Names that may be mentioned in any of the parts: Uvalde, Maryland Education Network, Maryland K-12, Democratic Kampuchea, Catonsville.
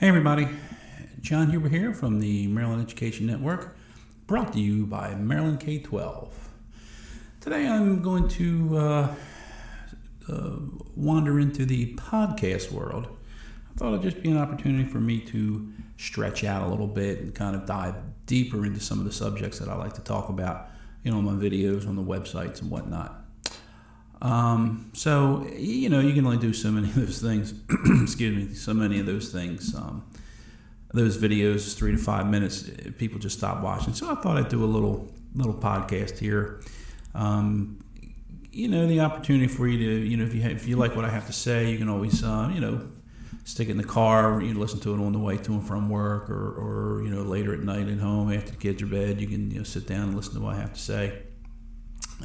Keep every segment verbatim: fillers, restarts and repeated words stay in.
Hey everybody, John Huber here from the Maryland Education Network, brought to you by Maryland K twelve. Today I'm going to uh, uh, wander into the podcast world. I thought it'd just be an opportunity for me to stretch out a little bit and kind of dive deeper into some of the subjects that I like to talk about, you know, on my videos, on the websites and whatnot. Um, so, you know, you can only do so many of those things, excuse me, so many of those things, um, those videos, three to five minutes, people just stop watching. So I thought I'd do a little, little podcast here. Um, you know, the opportunity for you to, you know, if you have, if you like what I have to say, you can always, uh, you know, stick it in the car, or you can listen to it on the way to and from work, or, or, you know, later at night at home after the kids are bed, you can, you know, sit down and listen to what I have to say.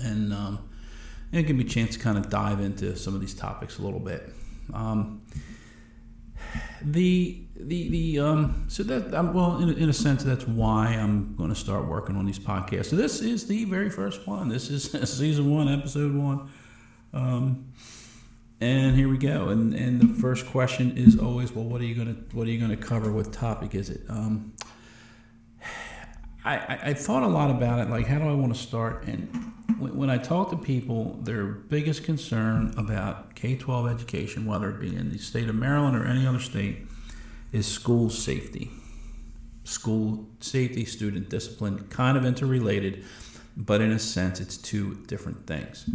And, um, And it gave me a chance to kind of dive into some of these topics a little bit. Um, the the the um, so that um, well, in, in a sense, that's why I'm going to start working on these podcasts. So this is the very first one. This is season one, episode one, um, and here we go. And and the first question is always, well, what are you gonna what are you gonna cover? What topic is it? Um, I, I thought a lot about it, like how do I want to start? And when I talk to people, their biggest concern about K twelve education, whether it be in the state of Maryland or any other state, is school safety. School safety, student discipline, kind of interrelated, but in a sense, it's two different things.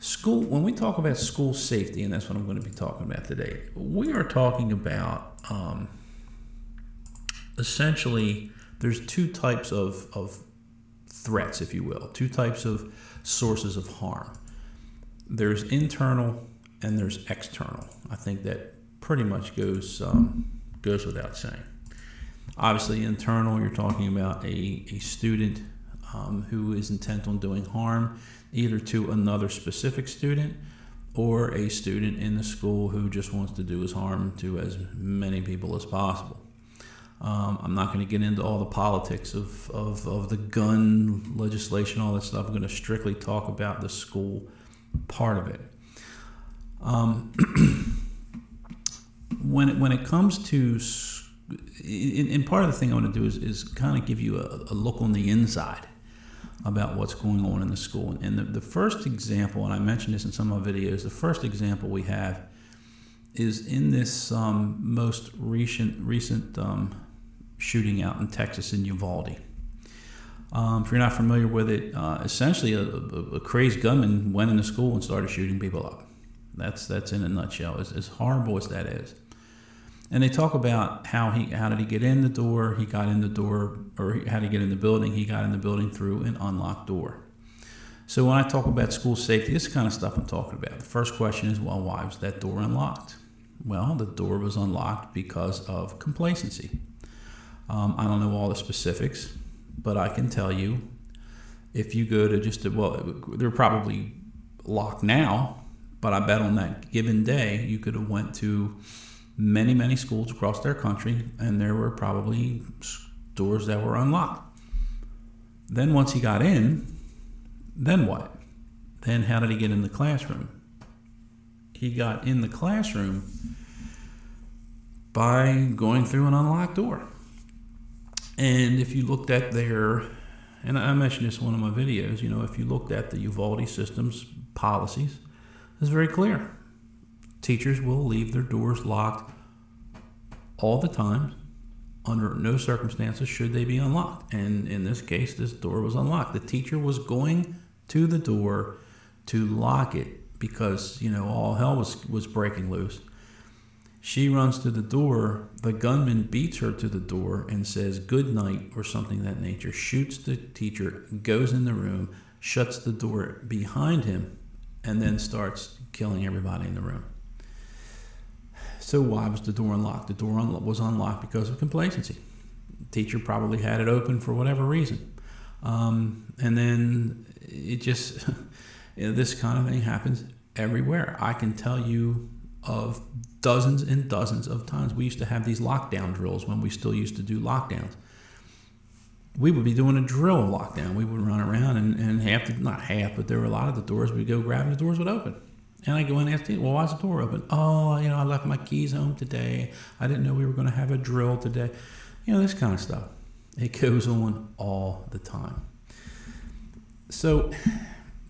School, when we talk about school safety, and that's what I'm going to be talking about today, we are talking about um, essentially... There's two types of, of threats, if you will, two types of sources of harm. There's internal and there's external. I think that pretty much goes um, goes without saying. Obviously, internal, you're talking about a, a student um, who is intent on doing harm, either to another specific student or a student in the school who just wants to do his harm to as many people as possible. Um, I'm not going to get into all the politics of, of, of the gun legislation, all that stuff. I'm going to strictly talk about the school part of it. Um, when it, when it comes to, and part of the thing I want to do is, is kind of give you a, a look on the inside about what's going on in the school. And the, the first example, and I mentioned this in some of my videos, the first example we have is in this um, most recent recent um, shooting out in Texas in Uvalde. Um, if you're not familiar with it, uh, essentially a, a, a crazed gunman went into school and started shooting people up. That's that's in a nutshell, as, as horrible as that is. And they talk about how he how did he get in the door? He got in the door, or how did he get in the building? He got in the building through an unlocked door. So when I talk about school safety, this is the kind of stuff I'm talking about. The first question is, well, why was that door unlocked? Well, the door was unlocked because of complacency. Um, I don't know all the specifics, but I can tell you if you go to just, a, well, they're probably locked now, but I bet on that given day, you could have went to many, many schools across their country, and there were probably doors that were unlocked. Then once he got in, then what? Then how did he get in the classroom? He got in the classroom by going through an unlocked door. And if you looked at their, and I mentioned this in one of my videos, you know, if you looked at the Uvalde system's policies, it's very clear. Teachers will leave their doors locked all the time. Under no circumstances should they be unlocked. And in this case, this door was unlocked. The teacher was going to the door to lock it, because, you know, all hell was, was breaking loose. She runs to the door. The gunman beats her to the door and says, good night, or something of that nature. Shoots the teacher, goes in the room, shuts the door behind him, and then starts killing everybody in the room. So why was the door unlocked? The door un- was unlocked because of complacency. The teacher probably had it open for whatever reason. Um, and then it just... You know, this kind of thing happens everywhere. I can tell you of dozens and dozens of times. We used to have these lockdown drills when we still used to do lockdowns. We would be doing a drill lockdown. We would run around and, and half, the, not half, but there were a lot of the doors. We'd go grab and the doors would open. And I go in and ask, well, why is the door open? Oh, you know, I left my keys home today. I didn't know we were going to have a drill today. You know, this kind of stuff. It goes on all the time. So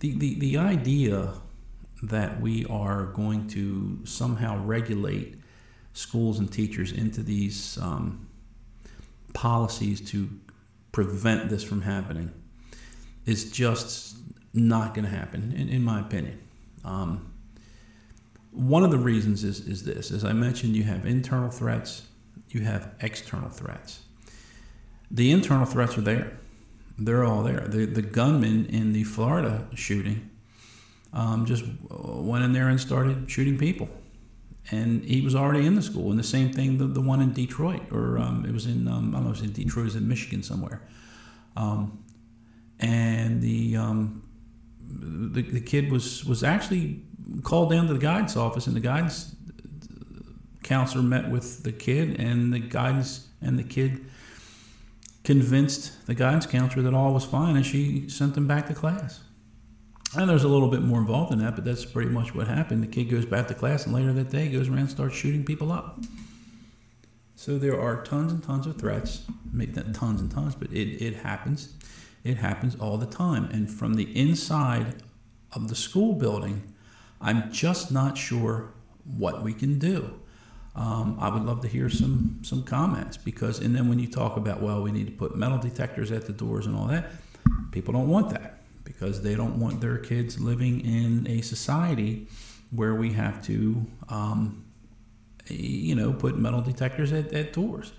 the, the, the idea that we are going to somehow regulate schools and teachers into these um, policies to prevent this from happening is just not going to happen, in, in my opinion. Um, one of the reasons is, is this. As I mentioned, you have internal threats, you have external threats. The internal threats are there. They're all there. The, the gunman in the Florida shooting um, just went in there and started shooting people. And he was already in the school. And the same thing, the, the one in Detroit, or um, it was in, um, I don't know if it was in Detroit, it was in Michigan somewhere. Um, and the, um, the the kid was, was actually called down to the guidance office, and the guidance counselor met with the kid, and the guidance and the kid convinced the guidance counselor that all was fine, and she sent him back to class. And there's a little bit more involved in that, but that's pretty much what happened. The kid goes back to class, and later that day goes around and starts shooting people up. So there are tons and tons of threats. Maybe not tons and tons, but it, it happens. It happens all the time. And from the inside of the school building, I'm just not sure what we can do. Um, I would love to hear some some comments, because, and then when you talk about, well, we need to put metal detectors at the doors and all that, people don't want that, because they don't want their kids living in a society where we have to, um, you know, put metal detectors at, at doors.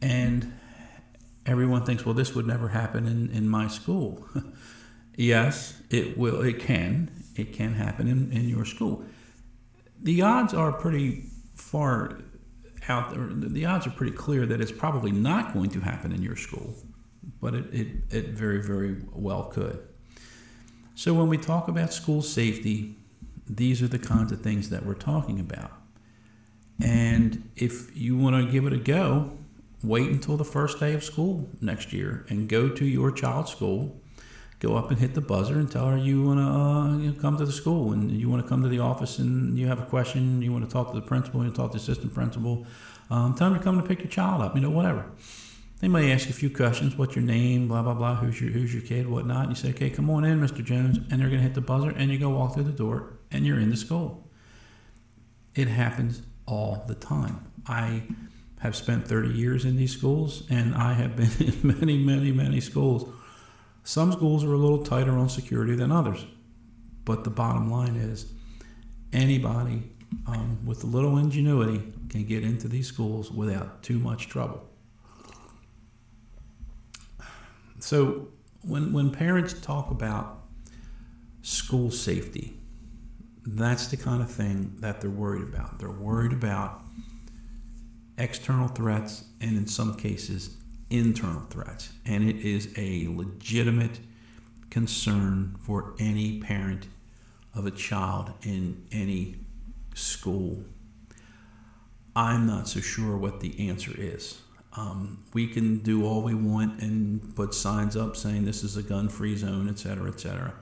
And everyone thinks, well, this would never happen in, in my school. Yes, it will. It can. It can happen in, in your school. The odds are pretty far out there, the odds are pretty clear that it's probably not going to happen in your school, but it, it, it very, very well could. So when we talk about school safety, these are the kinds of things that we're talking about. And if you want to give it a go, wait until the first day of school next year and go to your child's school, go up and hit the buzzer and tell her you want to uh, you know, come to the school, and you want to come to the office, and you have a question, you want to talk to the principal, you talk to the assistant principal, um, tell them to come to pick your child up, you know, whatever. They may ask you a few questions, what's your name, blah, blah, blah, who's your, who's your kid, whatnot, and you say, okay, come on in, Mister Jones, and they're going to hit the buzzer, and you go walk through the door, and you're in the school. It happens all the time. I have spent thirty years in these schools, and I have been in many, many, many schools. Some schools are a little tighter on security than others, but the bottom line is anybody um, with a little ingenuity can get into these schools without too much trouble. So when when parents talk about school safety, that's the kind of thing that they're worried about. They're worried about external threats, and in some cases internal threats, and it is a legitimate concern for any parent of a child in any school. I'm not so sure what the answer is. Um, we can do all we want and put signs up saying this is a gun-free zone, et cetera, et cetera.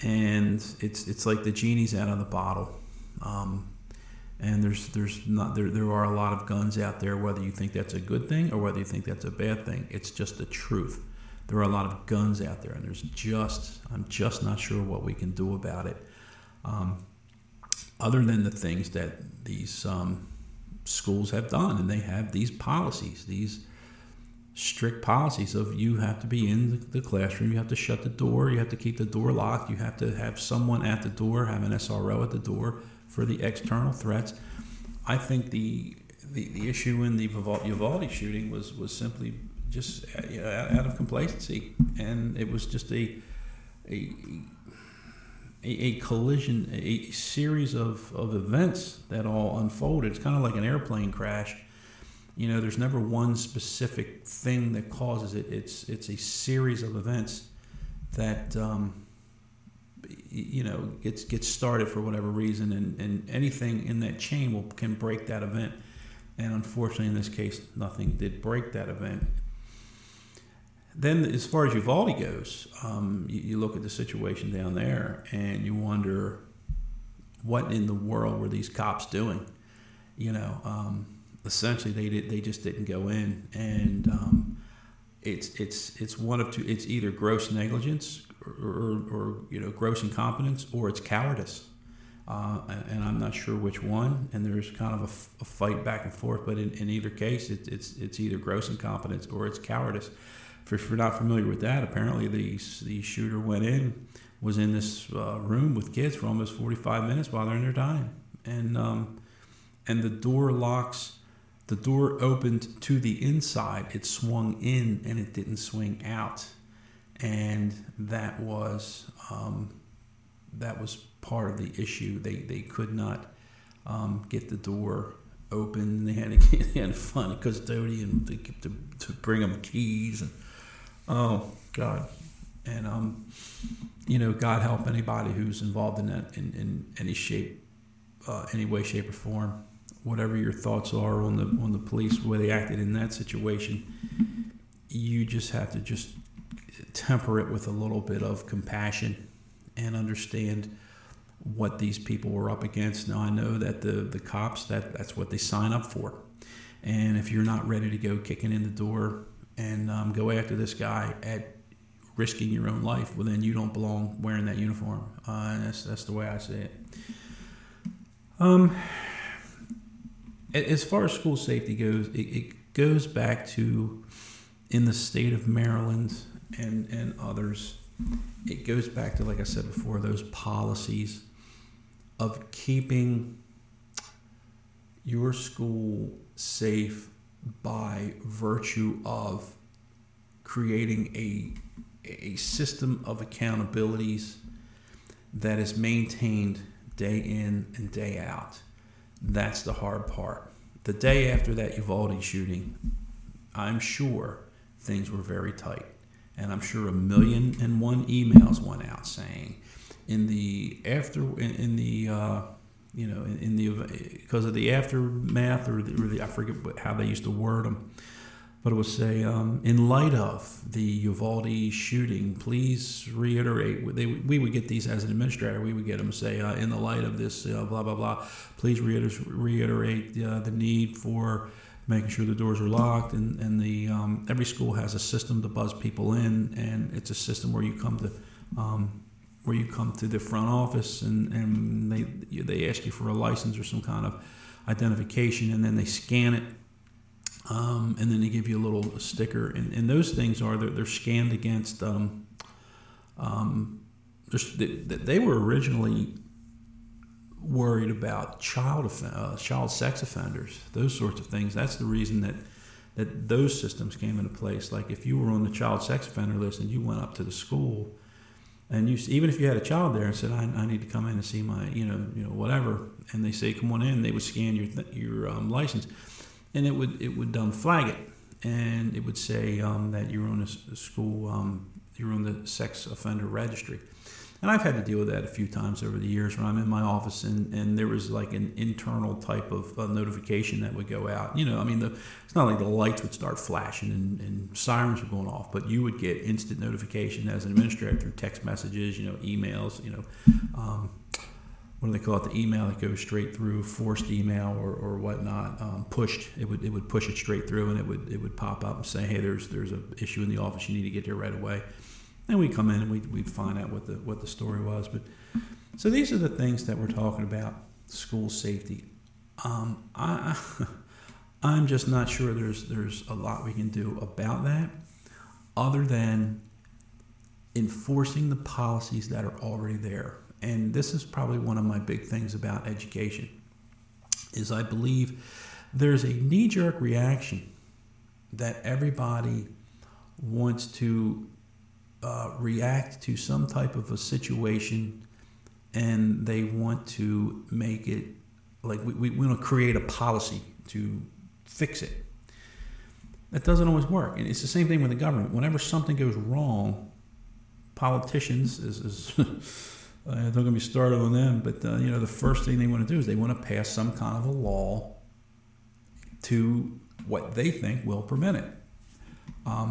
And it's it's like the genie's out of the bottle. Um, And there's there's not there there are a lot of guns out there, whether you think that's a good thing or whether you think that's a bad thing. It's just the truth. There are a lot of guns out there, and there's just I'm just not sure what we can do about it, um, other than the things that these um, schools have done, and they have these policies, these strict policies of you have to be in the classroom, you have to shut the door, you have to keep the door locked, you have to have someone at the door, have an S R O at the door. For the external threats, I think the the, the issue in the Uvalde shooting was, was simply just you know, out, out of complacency, and it was just a a a, a collision, a series of, of events that all unfolded. It's kind of like an airplane crash. You know, there's never one specific thing that causes it. It's it's a series of events that. Um, you know, gets gets started for whatever reason, and, and anything in that chain will can break that event. And unfortunately, in this case, nothing did break that event. Then, as far as Uvalde goes, um, you, you look at the situation down there, and you wonder, what in the world were these cops doing? You know, um, essentially they did, they just didn't go in. And um, it's it's it's one of two. It's either gross negligence or, or, or you know, gross incompetence, or it's cowardice. Uh, and I'm not sure which one. And there's kind of a, a fight back and forth. But in, in either case, it, it's it's either gross incompetence or it's cowardice. For, if you're not familiar with that, apparently the the shooter went in, was in this uh, room with kids for almost forty-five minutes while they're in there dining, and um, and the door locks, the door opened to the inside. It swung in and it didn't swing out, and that was um, that was. part of the issue. They they could not um, get the door open. They had to get, they had to find a custodian to, to to bring them keys. And oh God, and um, you know, God help anybody who's involved in that in, in any shape, uh, any way, shape, or form. Whatever your thoughts are on the on the police, the way they acted in that situation, you just have to just temper it with a little bit of compassion and understand what these people were up against. Now, I know that the the cops, that that's what they sign up for. And if you're not ready to go kicking in the door and um, go after this guy at risking your own life, well, then you don't belong wearing that uniform. Uh, and that's that's the way I say it. Um, as far as school safety goes, it, it goes back to, in the state of Maryland and and others, it goes back to, like I said before, those policies of keeping your school safe by virtue of creating a a system of accountabilities that is maintained day in and day out. That's the hard part. The day after that Uvalde shooting, I'm sure things were very tight. And I'm sure a million and one emails went out saying, in the after, in, in the, uh, you know, in, in the, because of the aftermath or the, or the, I forget how they used to word them, but it would say, um, in light of the Uvalde shooting, please reiterate. They, we would get these as an administrator. We would get them to say, uh, in the light of this, uh, blah, blah, blah, please reiterate uh, the need for making sure the doors are locked, and, and the um, every school has a system to buzz people in, and it's a system where you come to um, where you come to the front office, and, and they they ask you for a license or some kind of identification, and then they scan it, um, and then they give you a little sticker, and, and those things are they're, they're scanned against. Um, um, they, they were originally worried about child uh, child sex offenders, those sorts of things. That's the reason that that those systems came into place. Like, if you were on the child sex offender list and you went up to the school, and you even if you had a child there and said, I, I need to come in and see my, you know, you know, whatever, and they say, come on in, they would scan your th- your um, license, and it would it would um, flag it, and it would say um, that you're on a school, um, you're on the sex offender registry. And I've had to deal with that a few times over the years when I'm in my office, and, and there was like an internal type of uh, notification that would go out. You know, I mean, the, it's not like the lights would start flashing and, and sirens were going off, but you would get instant notification as an administrator through text messages, you know, emails, you know, um, what do they call it? The email that goes straight through, forced email or, or whatnot, um, pushed. It would it would push it straight through, and it would it would pop up and say, hey, there's there's an issue in the office. You need to get there right away. And we come in and we we find out what the what the story was. But so these are the things that we're talking about, school safety. Um, I I'm just not sure there's there's a lot we can do about that, other than enforcing the policies that are already there. And this is probably one of my big things about education, is I believe there's a knee-jerk reaction that everybody wants to Uh, react to some type of a situation, and they want to make it like we, we want to create a policy to fix it. That doesn't always work. And it's the same thing with the government. Whenever something goes wrong, politicians is, is uh, don't get me started on them, but uh, you know, the first thing they want to do is they want to pass some kind of a law to what they think will prevent it. Um,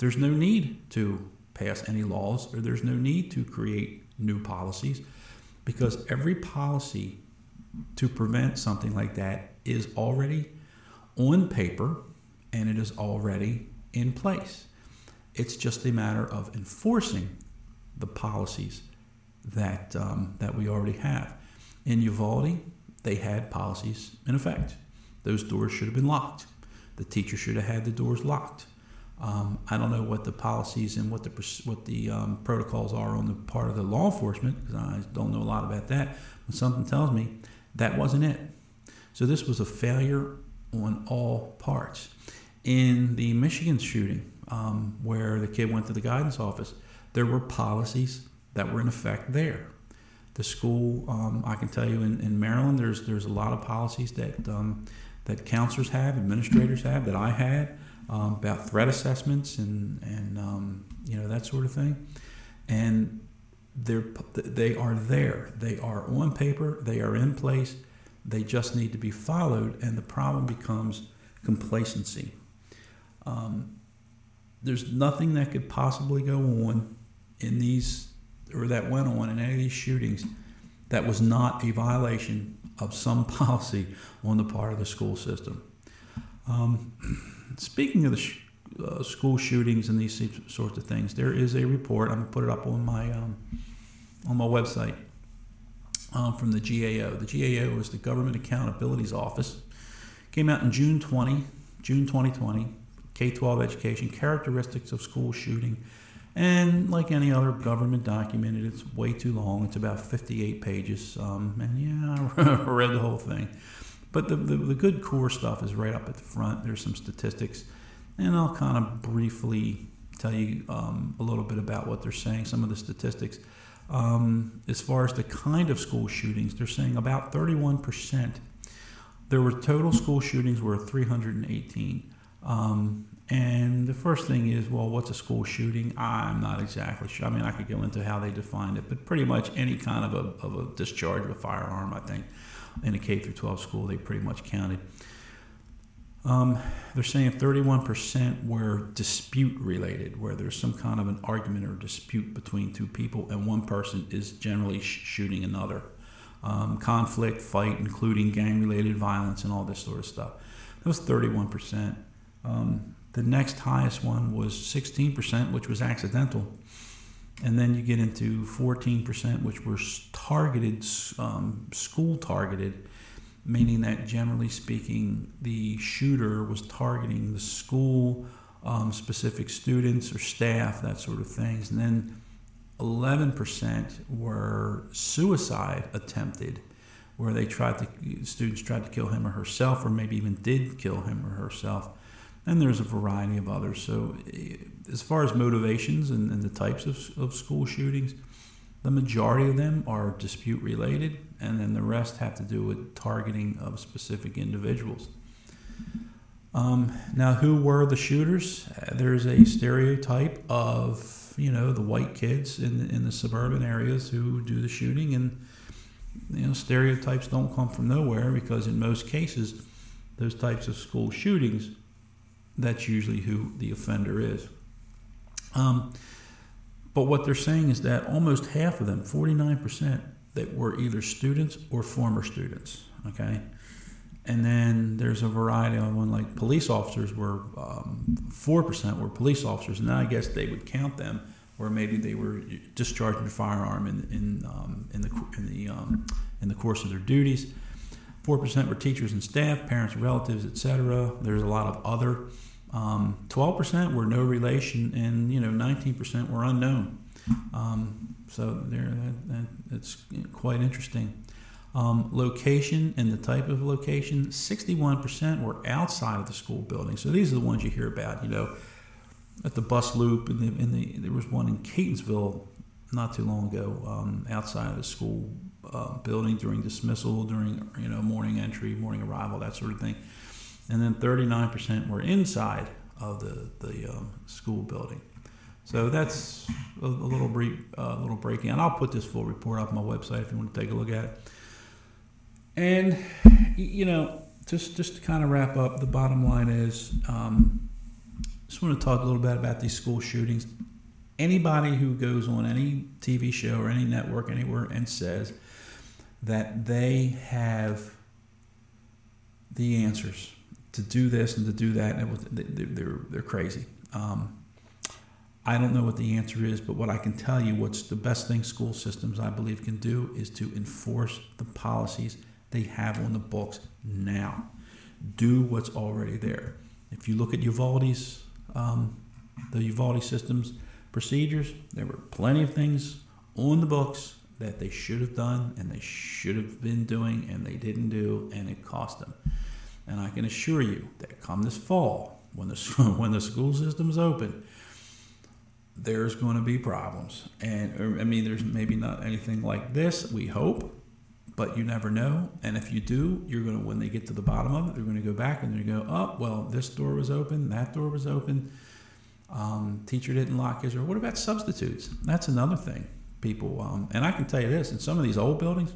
there's no need to pass any laws, or there's no need to create new policies. because every policy to prevent something like that is already on paper and it is already in place. It's just a matter of enforcing the policies that um, that we already have. In Uvalde, they had policies in effect. Those doors should have been locked. The teacher should have had the doors locked. Um, I don't know what the policies and what the what the um, protocols are on the part of the law enforcement, because I don't know a lot about that, but something tells me that wasn't it. So this was a failure on all parts. In the Michigan shooting, um, where the kid went to the guidance office, there were policies that were in effect there. The school, um, I can tell you in, in Maryland, there's there's a lot of policies that um, that counselors have, administrators have, that I had, Um, about threat assessments and and um, you know, that sort of thing, and they're they are there. They are on paper. They are in place. They just need to be followed. And the problem becomes complacency. Um, there's nothing that could possibly go on in these, or that went on in any of these shootings, that was not a violation of some policy on the part of the school system. Um, Speaking of the sh- uh, school shootings and these sorts of things, there is a report. I'm going to put it up on my um, on my website um, from the G A O. The G A O is the Government Accountability Office. Came out in June twentieth, June twenty twenty, K through twelve Education, Characteristics of School Shooting. And like any other government document, it's way too long. It's about fifty-eight pages. Um, and yeah, I read the whole thing. But the, the the good core stuff is right up at the front. There's some statistics, and I'll kind of briefly tell you um, a little bit about what they're saying, some of the statistics. Um, as far as the kind of school shootings, they're saying about thirty-one percent. There were total school shootings were three hundred eighteen. Um, and the first thing is, well, what's a school shooting? I'm not exactly sure. I mean, I could go into how they defined it, but pretty much any kind of a, of a discharge of a firearm, I think. In a K through twelve school, they pretty much counted. Um, they're saying thirty-one percent were dispute-related, where there's some kind of an argument or dispute between two people, and one person is generally sh- shooting another. Um, conflict, fight, including gang-related violence and all this sort of stuff. That was thirty-one percent. Um, the next highest one was sixteen percent, which was accidental. And then you get into fourteen percent, which were targeted, um, school targeted, meaning that generally speaking, the shooter was targeting the school, um, specific students or staff, that sort of things. And then eleven percent were suicide attempted, where they tried to, students tried to kill him or herself, or maybe even did kill him or herself. And there's a variety of others. So as far as motivations and, and the types of, of school shootings, the majority of them are dispute related, and then the rest have to do with targeting of specific individuals. Um, now, who were the shooters? There's a stereotype of, you know, the white kids in the, in the suburban areas who do the shooting, and, you know, stereotypes don't come from nowhere, because in most cases, those types of school shootings, that's usually who the offender is. Um, but what they're saying is that almost half of them, forty-nine percent, that were either students or former students, okay? And then there's a variety of one, like police officers were, um, four percent were police officers, and I guess they would count them, or maybe they were discharging a firearm in in um, in the in the um, in the course of their duties. four percent were teachers and staff, parents, relatives, et cetera. There's a lot of other. Um, twelve percent were no relation, and you know, nineteen percent were unknown. Um, so there, that, that, that's quite interesting. Um, location and the type of location, sixty-one percent were outside of the school building. So these are the ones you hear about, you know, at the bus loop, and the, and the, there was one in Catonsville not too long ago, um, outside of the school Uh, building during dismissal, during, you know, morning entry, morning arrival, that sort of thing. And then thirty-nine percent were inside of the the um, school building. So that's a, a little brief, uh, little breaking. And I'll put this full report up on my website if you want to take a look at it. And you know, just just to kind of wrap up, the bottom line is, um, just want to talk a little bit about these school shootings. Anybody who goes on any T V show or any network anywhere and says that they have the answers to do this and to do that. And it, they're they're crazy. Um, I don't know what the answer is, but what I can tell you, what's the best thing school systems I believe can do is to enforce the policies they have on the books now. Do what's already there. If you look at Uvalde's, um, the Uvalde system's procedures, there were plenty of things on the books that they should have done and they should have been doing and they didn't do, and it cost them. And I can assure you that come this fall, when the when the school system's open, there's going to be problems. And or, I mean, there's maybe not anything like this, we hope, but you never know. And if you do, you're going to, when they get to the bottom of it, they're going to go back and they're going to go, oh, well, this door was open, that door was open, um, teacher didn't lock his, or what about substitutes? That's another thing, people. Um, and I can tell you this, in some of these old buildings,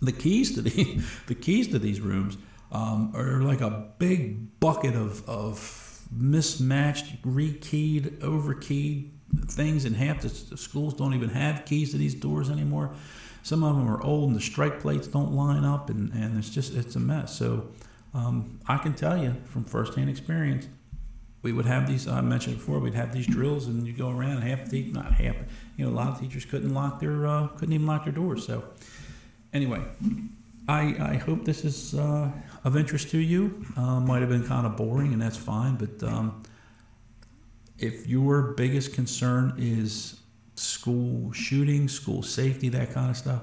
the keys to the, the keys to these rooms um, are like a big bucket of, of, mismatched, rekeyed, overkeyed things, and half the schools don't even have keys to these doors anymore. Some of them are old, and the strike plates don't line up, and, and it's just it's a mess. So um, I can tell you from firsthand experience, we would have these. I mentioned before, we'd have these drills, and you go around, and half the te- not half, you know, a lot of teachers couldn't lock their uh, couldn't even lock their doors. So anyway, I, I hope this is uh, of interest to you. Uh, might have been kind of boring, and that's fine, but um, if your biggest concern is school shootings, school safety, that kind of stuff,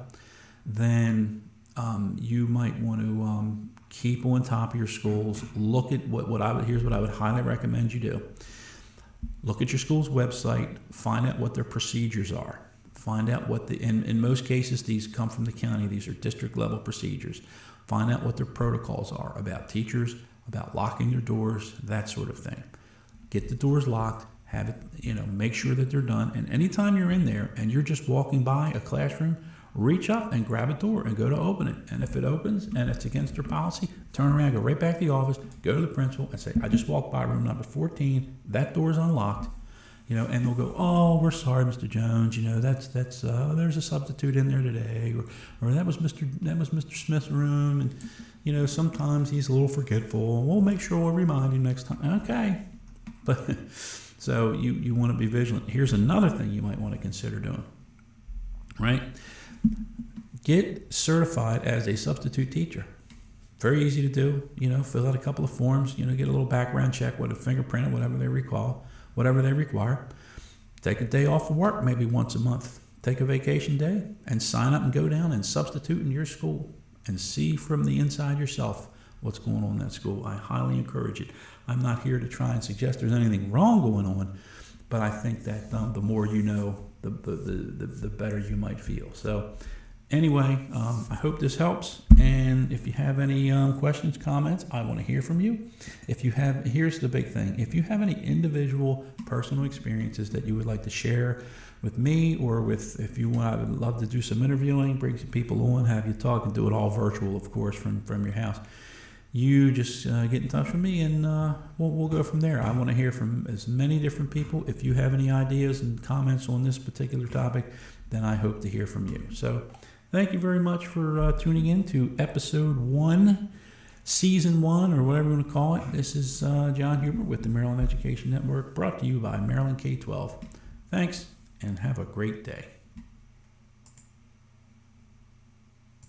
then um, you might want to um, keep on top of your schools. Look at what, what I would, here's what I would highly recommend you do. Look at your school's website, find out what their procedures are. Find out what the, and in most cases, these come from the county. These are district level procedures. Find out what their protocols are about teachers, about locking their doors, that sort of thing. Get the doors locked, have it, you know, make sure that they're done. And anytime you're in there and you're just walking by a classroom, reach up and grab a door and go to open it. And if it opens and it's against their policy, turn around, go right back to the office, go to the principal and say, I just walked by room number fourteen. That door is unlocked. You know, and they'll go, oh, we're sorry, Mister Jones. You know, that's that's uh, there's a substitute in there today, or or that was Mister that was Mister Smith's room, and you know sometimes he's a little forgetful. We'll make sure we'll remind you next time. Okay, but so you you want to be vigilant. Here's another thing you might want to consider doing. Right, get certified as a substitute teacher. Very easy to do. You know, fill out a couple of forms. You know, get a little background check, what a fingerprint, or whatever they recall. Whatever they require. Take a day off of work, maybe once a month. Take a vacation day and sign up and go down and substitute in your school and see from the inside yourself what's going on in that school. I highly encourage it. I'm not here to try and suggest there's anything wrong going on, but I think that um, the more you know, the, the, the, the better you might feel. So anyway, um, I hope this helps. And if you have any um, questions, comments, I want to hear from you. If you have, here's the big thing. If you have any individual personal experiences that you would like to share with me or with, if you want, I would love to do some interviewing, bring some people on, have you talk, and do it all virtual, of course, from, from your house. You just uh, get in touch with me and uh, we'll, we'll go from there. I want to hear from as many different people. If you have any ideas and comments on this particular topic, then I hope to hear from you. So thank you very much for uh, tuning in to episode one, season one, or whatever you want to call it. This is uh, John Huber with the Maryland Education Network, brought to you by Maryland K twelve. Thanks, and have a great day.